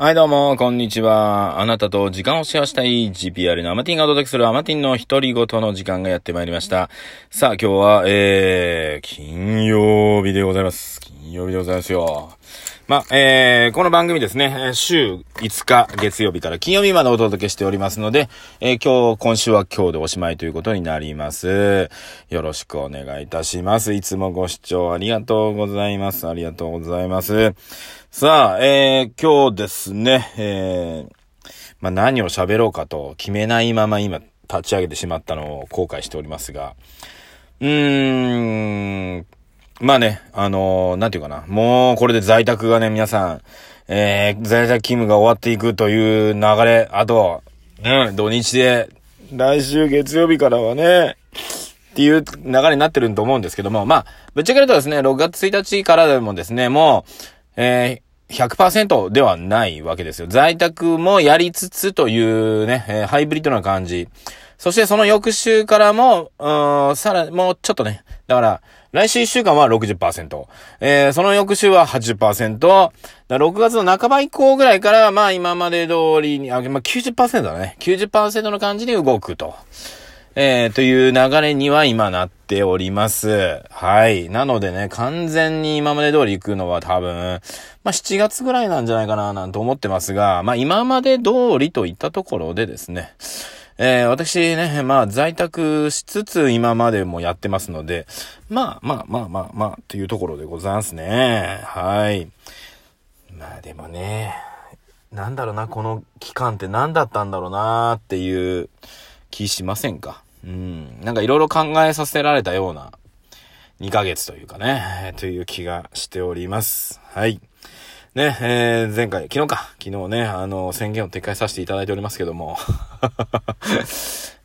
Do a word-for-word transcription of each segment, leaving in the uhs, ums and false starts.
はいどうもこんにちは。あなたと時間をシェアしたい ジーピーアール のアマティンがお届けするアマティンの独り言の時間がやってまいりました。さあ今日は、えー、金曜日でございます。金曜日でございますよ。まあ、えー、この番組ですね、週いつか月曜日から金曜日までお届けしておりますので、えー、今日、今週は今日でおしまいということになります。よろしくお願いいたします。いつもご視聴ありがとうございます。ありがとうございます。さあ、えー、今日ですね、えー、まあ、何を喋ろうかと決めないまま今立ち上げてしまったのを後悔しておりますが、うーん、まあね、あのー、なんていうかな。もう、これで在宅がね、皆さん、えー、在宅勤務が終わっていくという流れ、あと、うん、土日で、来週月曜日からはね、っていう流れになってると思うんですけども、まあ、ぶっちゃけるとですね、ろくがつついたちからでもですね、もう、えー、ひゃくパーセント ではないわけですよ。在宅もやりつつというね、えー、ハイブリッドな感じ。そしてその翌週からも、うーん、さら、もうちょっとね、だから、来週いっしゅうかんは ろくじゅっパーセント、えー、その翌週は はちじゅっパーセント、ろくがつの半ば以降ぐらいから、まあ今まで通りに、あ、まあ きゅうじゅっパーセント だね。きゅうじゅっパーセント の感じで動くと。えー、という流れには今なっております。はい。なのでね、完全に今まで通り行くのは多分、まあしちがつぐらいなんじゃないかな、なんて思ってますが、まあ今まで通りといったところでですね、えー、私ね、まあ、在宅しつつ今までもやってますので、まあ、まあ、まあ、まあ、まあ、というところでございますね。はい。まあ、でもね、なんだろうな、この期間って何だったんだろうなっていう気しませんか？うん。なんかいろいろ考えさせられたようなにかげつというかね、という気がしております。はい。ね、えー、前回、昨日か、昨日ね、あの、宣言を撤回させていただいておりますけども、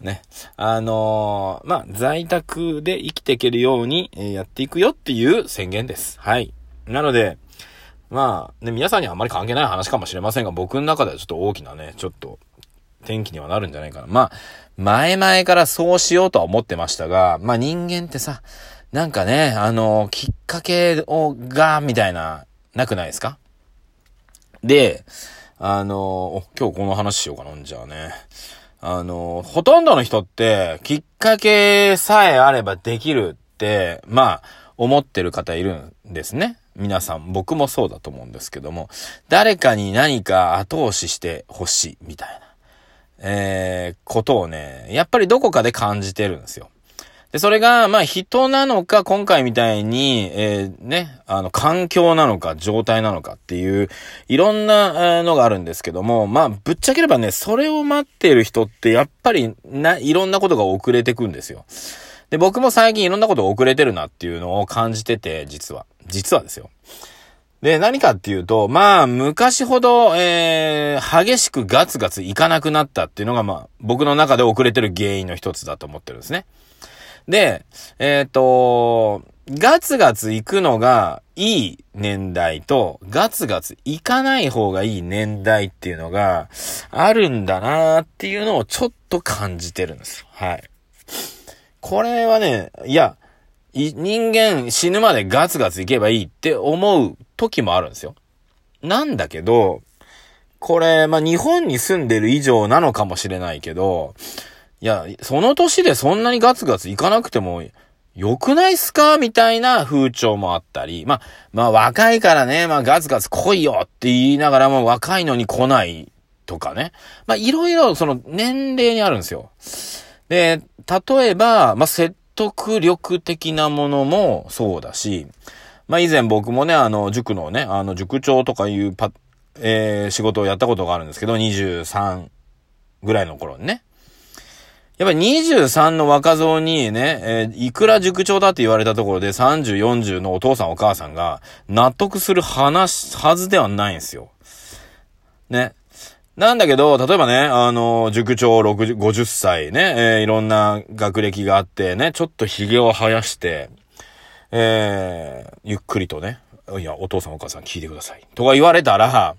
ね、あのー、まあ、在宅で生きていけるようにやっていくよっていう宣言です。はい。なので、まあ、ね、皆さんにはあまり関係ない話かもしれませんが、僕の中ではちょっと大きなね、ちょっと、天気にはなるんじゃないかな。まあ、前々からそうしようとは思ってましたが、まあ人間ってさ、なんかね、あのー、きっかけを、が、みたいな、なくないですか？で、あのー、今日この話しようかな、じゃあね。あのー、ほとんどの人って、きっかけさえあればできるって、まあ、思ってる方いるんですね。皆さん、僕もそうだと思うんですけども、誰かに何か後押ししてほしい、みたいな、えー、ことをね、やっぱりどこかで感じてるんですよ。で、それが、まあ、人なのか、今回みたいに、えー、ね、あの、環境なのか、状態なのかっていう、いろんなのがあるんですけども、まあ、ぶっちゃければね、それを待っている人って、やっぱり、な、いろんなことが遅れてくんですよ。で、僕も最近いろんなことが遅れてるなっていうのを感じてて、実は。実はですよ。で、何かっていうと、まあ、昔ほど、えー、激しくガツガツいかなくなったっていうのが、まあ、僕の中で遅れてる原因の一つだと思ってるんですね。で、えっと、ガツガツ行くのがいい年代と、ガツガツ行かない方がいい年代っていうのがあるんだなーっていうのをちょっと感じてるんですよ。はい。これはね、いや、い、人間死ぬまでガツガツ行けばいいって思う時もあるんですよ。なんだけど、これ、まあ、日本に住んでる以上なのかもしれないけど、いや、その年でそんなにガツガツいかなくても良くないっすかみたいな風潮もあったり、まあ、まあ若いからね、まあガツガツ来いよって言いながらも若いのに来ないとかね。まあいろいろその年齢にあるんですよ。で、例えば、まあ説得力的なものもそうだし、まあ以前僕もね、あの塾のね、あの塾長とかいうパ、えー、仕事をやったことがあるんですけど、にじゅうさんぐらいの頃にね。やっぱりにじゅうさんの若造にね、えー、いくら塾長だって言われたところでさんじゅう、よんじゅうのお父さんお母さんが納得する話、はずではないんですよ。ね。なんだけど、例えばね、あの、塾長ろくじゅう、ごじゅっさいね、えー、いろんな学歴があってね、ちょっと髭を生やして、えー、ゆっくりとね、いや、お父さんお母さん聞いてください。とか言われたら、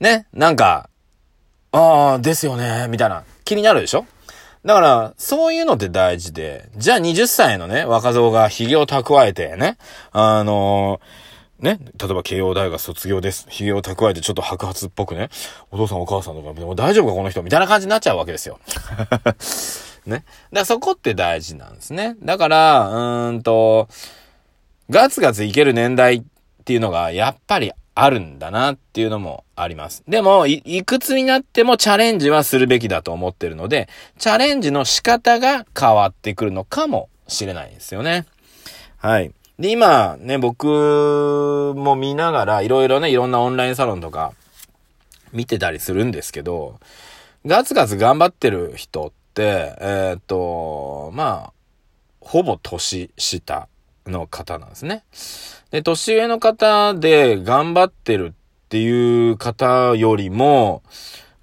ね、なんか、ああ、ですよね、みたいな、気になるでしょ？だから、そういうのって大事で、じゃあにじゅっさいのね、若造が髭を蓄えてね、あのね、例えば慶応大学卒業です。ひげを蓄えてちょっと白髪っぽくね、お父さんお母さんとか、でも大丈夫かこの人みたいな感じになっちゃうわけですよ。ね。だからそこって大事なんですね。だから、うーんと、ガツガツいける年代っていうのがやっぱりあるんだなっていうのもあります。でも、い、いくつになってもチャレンジはするべきだと思ってるので、チャレンジの仕方が変わってくるのかもしれないんですよね。はい。で、今ね、僕も見ながらいろいろね、いろんなオンラインサロンとか見てたりするんですけど、ガツガツ頑張ってる人って、えっと、まあ、ほぼ年下の方なんですね。で、年上の方で頑張ってるっていう方よりも、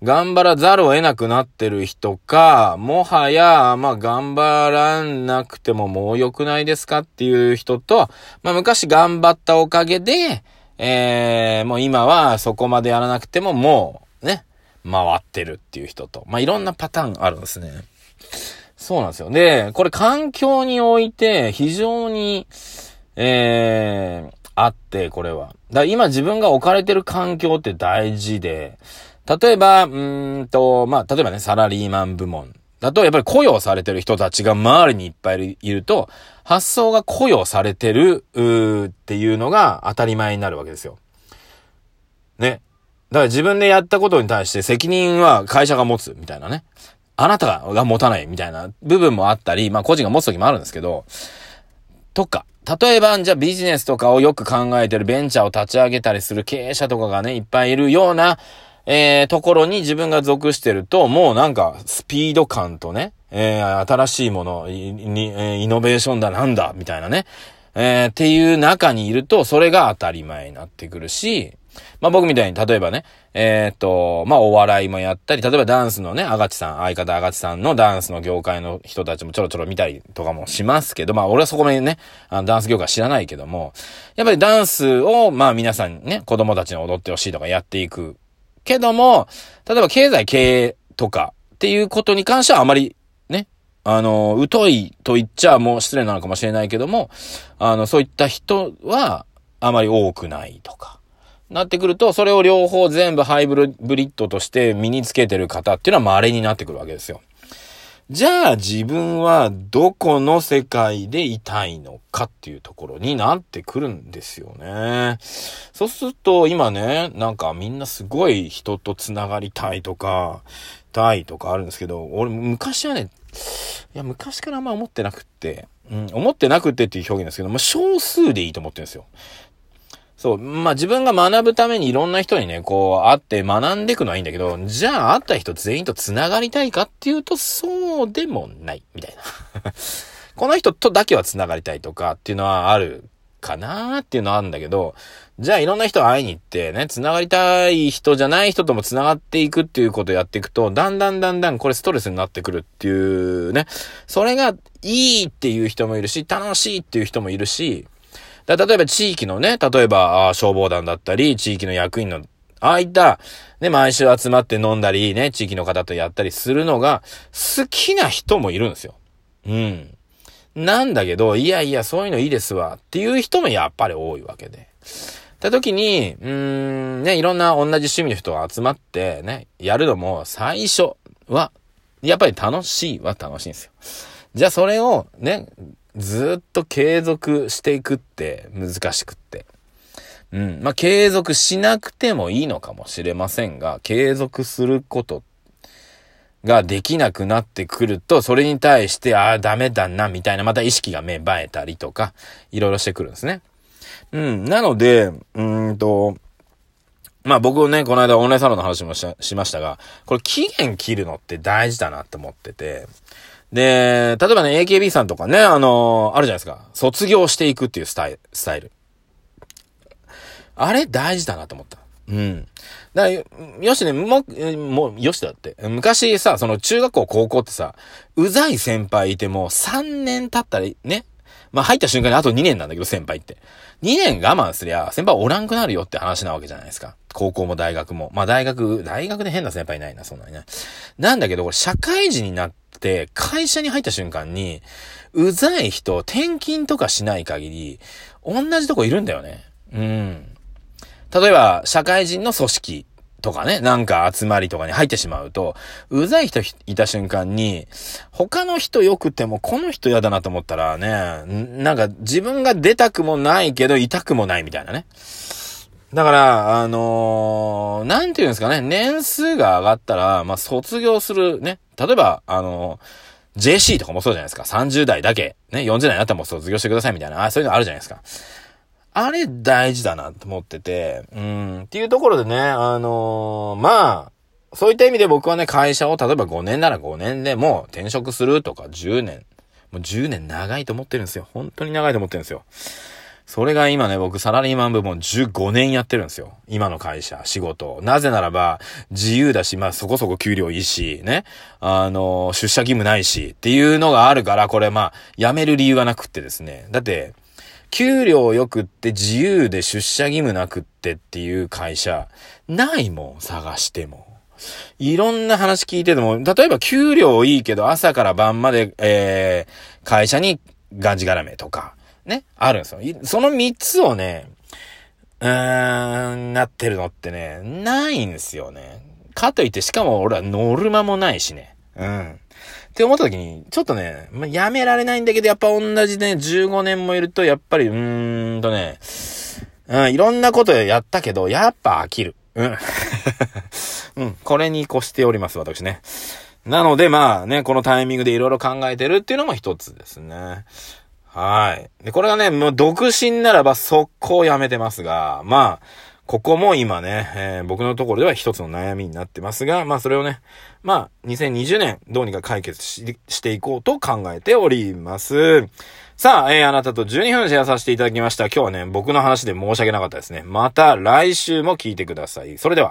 頑張らざるを得なくなってる人か、もはや、まあ、頑張らなくてももう良くないですかっていう人と、まあ、昔頑張ったおかげで、えー、もう今はそこまでやらなくてももうね、回ってるっていう人と、まあ、いろんなパターンあるんですね。そうなんですよ。で、これ環境において非常に、えー、あって、これは。だから今自分が置かれてる環境って大事で、例えば、うーんと、まあ、例えばね、サラリーマン部門だと、やっぱり雇用されてる人たちが周りにいっぱいいると、発想が雇用されてる、うーっていうのが当たり前になるわけですよ。ね。だから自分でやったことに対して責任は会社が持つみたいなね。あなたが持たないみたいな部分もあったり、まあ、個人が持つときもあるんですけど、とか。例えば、じゃあビジネスとかをよく考えてるベンチャーを立ち上げたりする経営者とかがね、いっぱいいるような、えー、ところに自分が属してると、もうなんか、スピード感とね、えー、新しいものに、イノベーションだなんだ、みたいなね、えー、っていう中にいると、それが当たり前になってくるし、まあ僕みたいに、例えばね、えっと、まあお笑いもやったり、例えばダンスのね、あがちさん、相方あがちさんのダンスの業界の人たちもちょろちょろ見たりとかもしますけど、まあ俺はそこまでね、あのダンス業界知らないけども、やっぱりダンスを、まあ皆さんにね、子供たちに踊ってほしいとかやっていく。けども、例えば経済経営とかっていうことに関してはあまり、ね、あの、疎いと言っちゃもう失礼なのかもしれないけども、あの、そういった人はあまり多くないとか。なってくると、それを両方全部ハイブリッドとして身につけてる方っていうのは稀になってくるわけですよ。じゃあ自分はどこの世界でいたいのかっていうところになってくるんですよね。そうすると今ね、なんかみんなすごい人とつながりたいとか、たいとかあるんですけど、俺昔はね、いや昔からあんま思ってなくって、うん、思ってなくてっていう表現ですけど、まあ、少数でいいと思ってるんですよ。そう。まあ、自分が学ぶためにいろんな人にね、こう、会って学んでいくのはいいんだけど、じゃあ会った人全員と繋がりたいかっていうと、そうでもない、みたいな。この人とだけは繋がりたいとかっていうのはあるかなーっていうのはあるんだけど、じゃあいろんな人会いに行ってね、繋がりたい人じゃない人とも繋がっていくっていうことをやっていくと、だんだんだんだんこれストレスになってくるっていうね、それがいいっていう人もいるし、楽しいっていう人もいるし、例えば地域のね、例えば消防団だったり、地域の役員の、ああいった、ね、毎週集まって飲んだり、ね、地域の方とやったりするのが、好きな人もいるんですよ。うん。なんだけど、いやいや、そういうのいいですわ、っていう人もやっぱり多いわけで。た時に、うーん、ね、いろんな同じ趣味の人が集まってね、やるのも、最初は、やっぱり楽しいは楽しいんですよ。じゃあそれを、ね、ずっと継続していくって難しくって。うん。まあ、継続しなくてもいいのかもしれませんが、継続することができなくなってくると、それに対して、ああ、ダメだな、みたいな、また意識が芽生えたりとか、いろいろしてくるんですね。うん。なので、うーんと、まあ、僕ね、この間オンラインサロンの話も し, しましたが、これ期限切るのって大事だなって思ってて、で、例えばね、エーケービー さんとかね、あのー、あるじゃないですか。卒業していくっていうスタイル、スタイル。あれ大事だなと思った。うん。だから、よしね、もう、もう、よしだって。昔さ、その中学校、高校ってさ、うざい先輩いてもさんねん経ったらね、まあ入った瞬間にあとにねんなんだけど、先輩って。にねん我慢すりゃ、先輩おらんくなるよって話なわけじゃないですか。高校も大学も。まあ大学、大学で変な先輩いないな、そんなにね。なんだけど、これ社会人になって、で、会社に入った瞬間に、うざい人、転勤とかしない限り、同じとこいるんだよね。うん。例えば、社会人の組織とかね、なんか集まりとかに入ってしまうと、うざい人いた瞬間に、他の人良くてもこの人嫌だなと思ったらね、なんか自分が出たくもないけど痛くもないみたいなね。だから、あのー、なんていうんですかね、年数が上がったら、まあ、卒業するね、例えば、あのー、ジェーシー とかもそうじゃないですか、さんじゅう代だけ、ね、よんじゅう代になったらもう卒業してくださいみたいな、あそういうのあるじゃないですか。あれ大事だなと思ってて、うん、っていうところでね、あのー、まあ、そういった意味で僕はね、会社を例えばごねんならごねんでもう転職するとかじゅうねん、もうじゅうねん長いと思ってるんですよ。本当に長いと思ってるんですよ。それが今ね、僕サラリーマン部門じゅうごねんやってるんですよ。今の会社、仕事。なぜならば、自由だし、まあそこそこ給料いいし、ね。あのー、出社義務ないし、っていうのがあるから、これまあ、辞める理由がなくってですね。だって、給料よくって自由で出社義務なくってっていう会社ないもん、探しても。いろんな話聞いてても、例えば給料いいけど朝から晩まで、えー、会社にがんじがらめとかね、あるんですよ。そのみっつをね、うーん、なってるのってね、ないんですよね。かといってしかも俺はノルマもないしね。うん。って思った時に、ちょっとね、まあ、やめられないんだけど、やっぱ同じね、じゅうごねんもいると、やっぱり、うーんとね、うん、いろんなことやったけど、やっぱ飽きる。うん。うん、これに越しております、私ね。なので、まあね、このタイミングでいろいろ考えてるっていうのも一つですね。はい。で、これがね、もう独身ならば速攻やめてますが、まあ、ここも今ね、えー、僕のところでは一つの悩みになってますが、まあそれをね、まあにせんにじゅうねんどうにか解決 し, していこうと考えております。さあ、えー、あなたとじゅうにふんシェアさせていただきました。今日はね、僕の話で申し訳なかったですね。また来週も聞いてください。それでは。